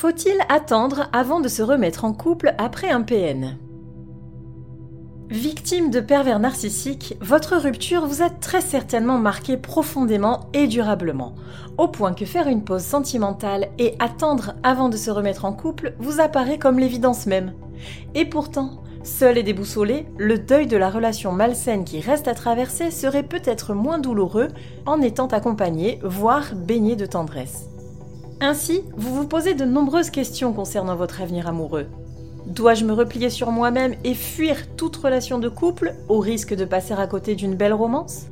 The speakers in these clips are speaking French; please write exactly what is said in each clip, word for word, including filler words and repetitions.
Faut-il attendre avant de se remettre en couple après un P N ? Victime de pervers narcissiques, votre rupture vous a très certainement marqué profondément et durablement, au point que faire une pause sentimentale et attendre avant de se remettre en couple vous apparaît comme l'évidence même. Et pourtant, seul et déboussolé, le deuil de la relation malsaine qui reste à traverser serait peut-être moins douloureux en étant accompagné, voire baigné de tendresse. Ainsi, vous vous posez de nombreuses questions concernant votre avenir amoureux. Dois-je me replier sur moi-même et fuir toute relation de couple au risque de passer à côté d'une belle romance ?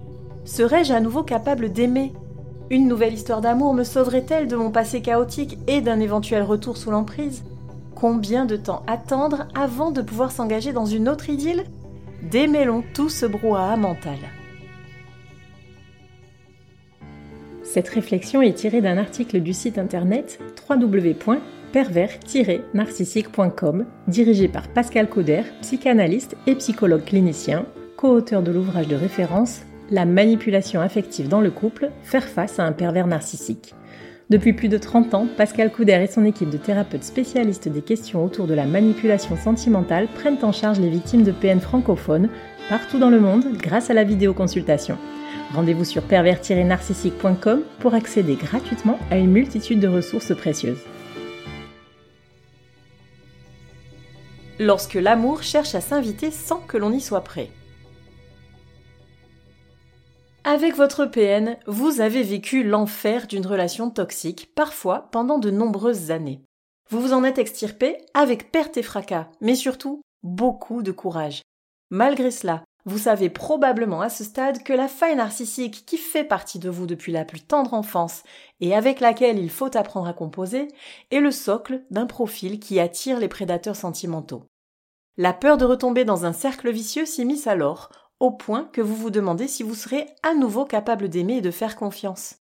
Serais-je à nouveau capable d'aimer ? Une nouvelle histoire d'amour me sauverait-elle de mon passé chaotique et d'un éventuel retour sous l'emprise ? Combien de temps attendre avant de pouvoir s'engager dans une autre idylle ? Démêlons tout ce brouhaha mental. Cette réflexion est tirée d'un article du site internet w w w point pervers tiret narcissique point com dirigé par Pascal Couderc, psychanalyste et psychologue clinicien, co-auteur de l'ouvrage de référence « La manipulation affective dans le couple, faire face à un pervers narcissique ». Depuis plus de trente ans, Pascal Couderc et son équipe de thérapeutes spécialistes des questions autour de la manipulation sentimentale prennent en charge les victimes de P N francophones partout dans le monde grâce à la vidéoconsultation. Rendez-vous sur pervers tiret narcissique point com pour accéder gratuitement à une multitude de ressources précieuses. Lorsque l'amour cherche à s'inviter sans que l'on y soit prêt. Avec votre P N, vous avez vécu l'enfer d'une relation toxique, parfois pendant de nombreuses années. Vous vous en êtes extirpé avec perte et fracas, mais surtout beaucoup de courage. Malgré cela, vous savez probablement à ce stade que la faille narcissique qui fait partie de vous depuis la plus tendre enfance et avec laquelle il faut apprendre à composer est le socle d'un profil qui attire les prédateurs sentimentaux. La peur de retomber dans un cercle vicieux s'immisce alors, au point que vous vous demandez si vous serez à nouveau capable d'aimer et de faire confiance.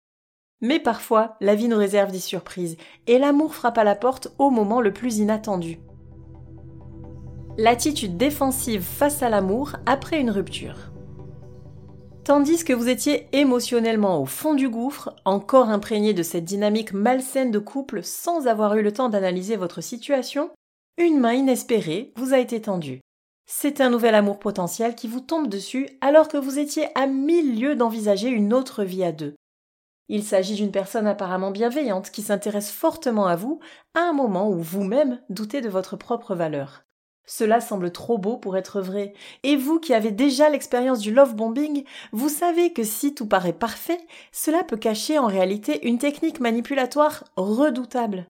Mais parfois, la vie nous réserve des surprises, et l'amour frappe à la porte au moment le plus inattendu. L'attitude défensive face à l'amour après une rupture. Tandis que vous étiez émotionnellement au fond du gouffre, encore imprégné de cette dynamique malsaine de couple sans avoir eu le temps d'analyser votre situation, une main inespérée vous a été tendue. C'est un nouvel amour potentiel qui vous tombe dessus alors que vous étiez à mille lieues d'envisager une autre vie à deux. Il s'agit d'une personne apparemment bienveillante qui s'intéresse fortement à vous à un moment où vous-même doutez de votre propre valeur. Cela semble trop beau pour être vrai, et vous qui avez déjà l'expérience du love bombing, vous savez que si tout paraît parfait, cela peut cacher en réalité une technique manipulatoire redoutable.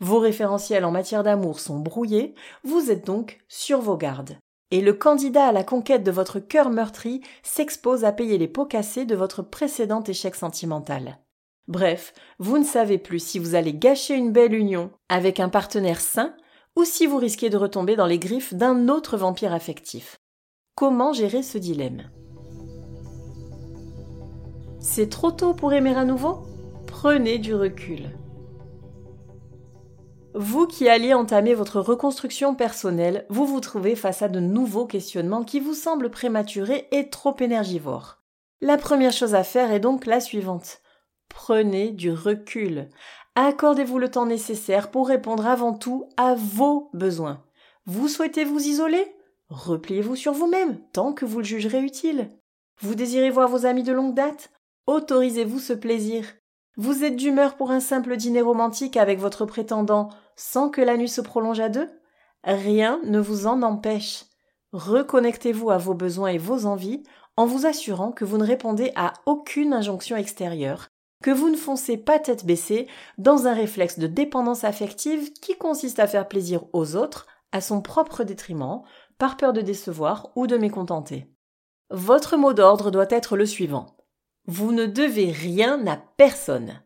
Vos référentiels en matière d'amour sont brouillés, vous êtes donc sur vos gardes. Et le candidat à la conquête de votre cœur meurtri s'expose à payer les pots cassés de votre précédent échec sentimental. Bref, vous ne savez plus si vous allez gâcher une belle union avec un partenaire sain ou si vous risquez de retomber dans les griffes d'un autre vampire affectif. Comment gérer ce dilemme ? C'est trop tôt pour aimer à nouveau ? Prenez du recul. Vous qui alliez entamer votre reconstruction personnelle, vous vous trouvez face à de nouveaux questionnements qui vous semblent prématurés et trop énergivores. La première chose à faire est donc la suivante. Prenez du recul. Accordez-vous le temps nécessaire pour répondre avant tout à vos besoins. Vous souhaitez vous isoler ? Repliez-vous sur vous-même tant que vous le jugerez utile. Vous désirez voir vos amis de longue date ? Autorisez-vous ce plaisir. Vous êtes d'humeur pour un simple dîner romantique avec votre prétendant sans que la nuit se prolonge à deux ? Rien ne vous en empêche. Reconnectez-vous à vos besoins et vos envies en vous assurant que vous ne répondez à aucune injonction extérieure, que vous ne foncez pas tête baissée dans un réflexe de dépendance affective qui consiste à faire plaisir aux autres, à son propre détriment, par peur de décevoir ou de mécontenter. Votre mot d'ordre doit être le suivant. Vous ne devez rien à personne.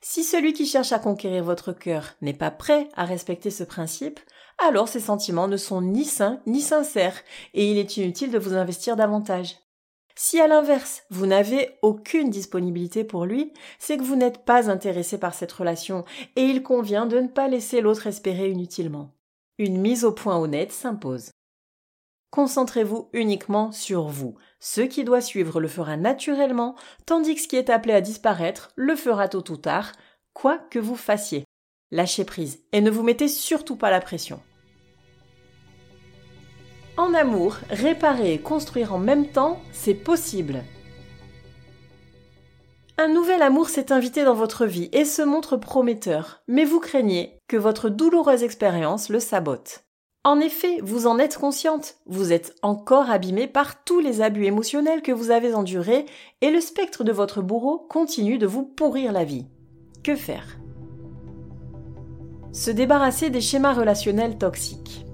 Si celui qui cherche à conquérir votre cœur n'est pas prêt à respecter ce principe, alors ses sentiments ne sont ni sains ni sincères et il est inutile de vous investir davantage. Si à l'inverse, vous n'avez aucune disponibilité pour lui, c'est que vous n'êtes pas intéressé par cette relation et il convient de ne pas laisser l'autre espérer inutilement. Une mise au point honnête s'impose. Concentrez-vous uniquement sur vous. Ce qui doit suivre le fera naturellement, tandis que ce qui est appelé à disparaître le fera tôt ou tard, quoi que vous fassiez. Lâchez prise et ne vous mettez surtout pas la pression. En amour, réparer et construire en même temps, c'est possible. Un nouvel amour s'est invité dans votre vie et se montre prometteur, mais vous craignez que votre douloureuse expérience le sabote. En effet, vous en êtes consciente, vous êtes encore abîmée par tous les abus émotionnels que vous avez endurés et le spectre de votre bourreau continue de vous pourrir la vie. Que faire ? Se débarrasser des schémas relationnels toxiques.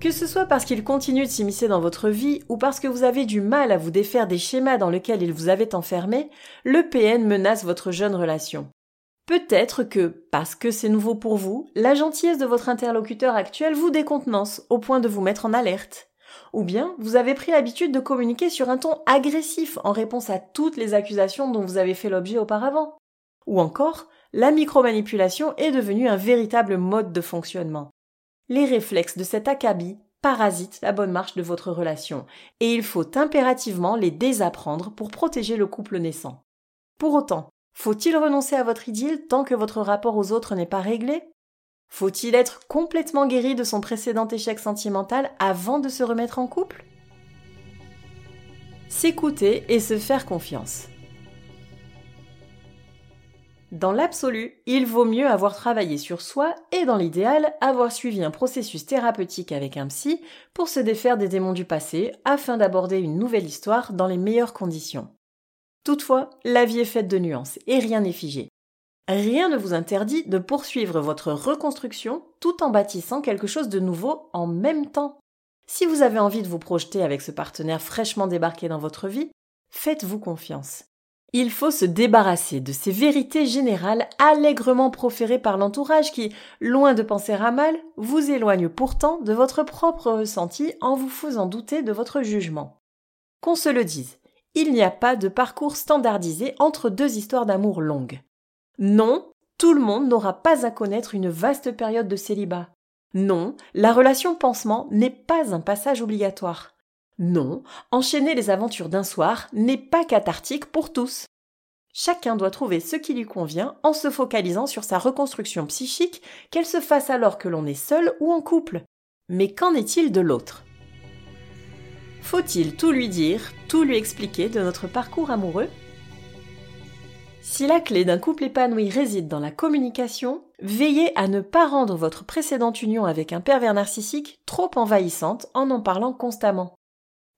Que ce soit parce qu'ils continuent de s'immiscer dans votre vie ou parce que vous avez du mal à vous défaire des schémas dans lesquels ils vous avaient enfermé, le P N menace votre jeune relation. Peut-être que, parce que c'est nouveau pour vous, la gentillesse de votre interlocuteur actuel vous décontenance au point de vous mettre en alerte. Ou bien, vous avez pris l'habitude de communiquer sur un ton agressif en réponse à toutes les accusations dont vous avez fait l'objet auparavant. Ou encore, la micromanipulation est devenue un véritable mode de fonctionnement. Les réflexes de cet acabit parasitent la bonne marche de votre relation, et il faut impérativement les désapprendre pour protéger le couple naissant. Pour autant, faut-il renoncer à votre idylle tant que votre rapport aux autres n'est pas réglé ? Faut-il être complètement guéri de son précédent échec sentimental avant de se remettre en couple ? S'écouter et se faire confiance. Dans l'absolu, il vaut mieux avoir travaillé sur soi et dans l'idéal, avoir suivi un processus thérapeutique avec un psy pour se défaire des démons du passé afin d'aborder une nouvelle histoire dans les meilleures conditions. Toutefois, la vie est faite de nuances et rien n'est figé. Rien ne vous interdit de poursuivre votre reconstruction tout en bâtissant quelque chose de nouveau en même temps. Si vous avez envie de vous projeter avec ce partenaire fraîchement débarqué dans votre vie, faites-vous confiance. Il faut se débarrasser de ces vérités générales allègrement proférées par l'entourage qui, loin de penser à mal, vous éloigne pourtant de votre propre ressenti en vous faisant douter de votre jugement. Qu'on se le dise, il n'y a pas de parcours standardisé entre deux histoires d'amour longues. Non, tout le monde n'aura pas à connaître une vaste période de célibat. Non, la relation pansement n'est pas un passage obligatoire. Non, enchaîner les aventures d'un soir n'est pas cathartique pour tous. Chacun doit trouver ce qui lui convient en se focalisant sur sa reconstruction psychique, qu'elle se fasse alors que l'on est seul ou en couple. Mais qu'en est-il de l'autre ? Faut-il tout lui dire, tout lui expliquer de notre parcours amoureux ? Si la clé d'un couple épanoui réside dans la communication, veillez à ne pas rendre votre précédente union avec un pervers narcissique trop envahissante en en parlant constamment.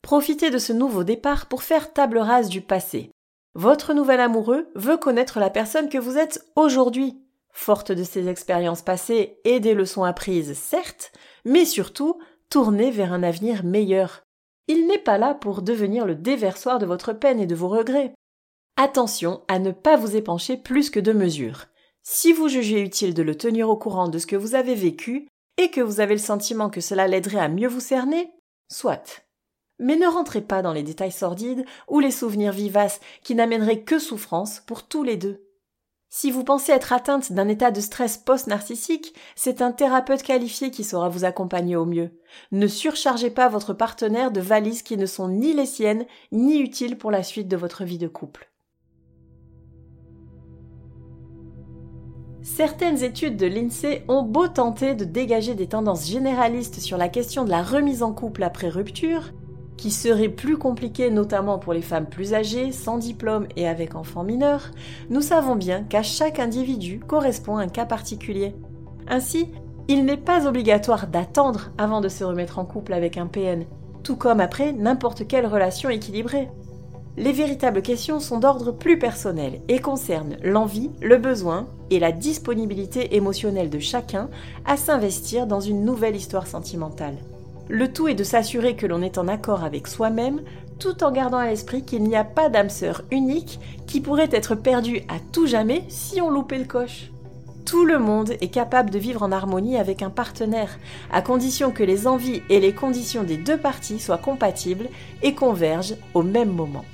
Profitez de ce nouveau départ pour faire table rase du passé. Votre nouvel amoureux veut connaître la personne que vous êtes aujourd'hui. Forte de ses expériences passées et des leçons apprises, certes, mais surtout, tournez vers un avenir meilleur. Il n'est pas là pour devenir le déversoir de votre peine et de vos regrets. Attention à ne pas vous épancher plus que de mesure. Si vous jugez utile de le tenir au courant de ce que vous avez vécu et que vous avez le sentiment que cela l'aiderait à mieux vous cerner, soit. Mais ne rentrez pas dans les détails sordides ou les souvenirs vivaces qui n'amèneraient que souffrance pour tous les deux. Si vous pensez être atteinte d'un état de stress post-narcissique, c'est un thérapeute qualifié qui saura vous accompagner au mieux. Ne surchargez pas votre partenaire de valises qui ne sont ni les siennes, ni utiles pour la suite de votre vie de couple. Certaines études de l'I N S E E ont beau tenter de dégager des tendances généralistes sur la question de la remise en couple après rupture, qui serait plus compliquée notamment pour les femmes plus âgées, sans diplôme et avec enfants mineurs, nous savons bien qu'à chaque individu correspond un cas particulier. Ainsi, il n'est pas obligatoire d'attendre avant de se remettre en couple avec un P N, tout comme après n'importe quelle relation équilibrée. Les véritables questions sont d'ordre plus personnel et concernent l'envie, le besoin et la disponibilité émotionnelle de chacun à s'investir dans une nouvelle histoire sentimentale. Le tout est de s'assurer que l'on est en accord avec soi-même, tout en gardant à l'esprit qu'il n'y a pas d'âme sœur unique qui pourrait être perdue à tout jamais si on loupait le coche. Tout le monde est capable de vivre en harmonie avec un partenaire, à condition que les envies et les conditions des deux parties soient compatibles et convergent au même moment.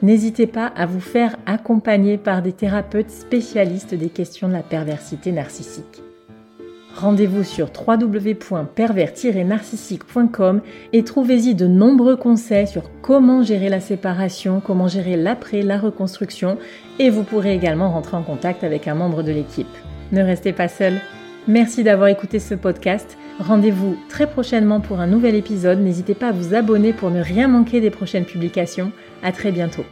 N'hésitez pas à vous faire accompagner par des thérapeutes spécialistes des questions de la perversité narcissique. Rendez-vous sur w w w point pervers tiret narcissique point com et trouvez-y de nombreux conseils sur comment gérer la séparation, comment gérer l'après, la reconstruction, et vous pourrez également rentrer en contact avec un membre de l'équipe. Ne restez pas seul. Merci d'avoir écouté ce podcast. Rendez-vous très prochainement pour un nouvel épisode. N'hésitez pas à vous abonner pour ne rien manquer des prochaines publications. À très bientôt.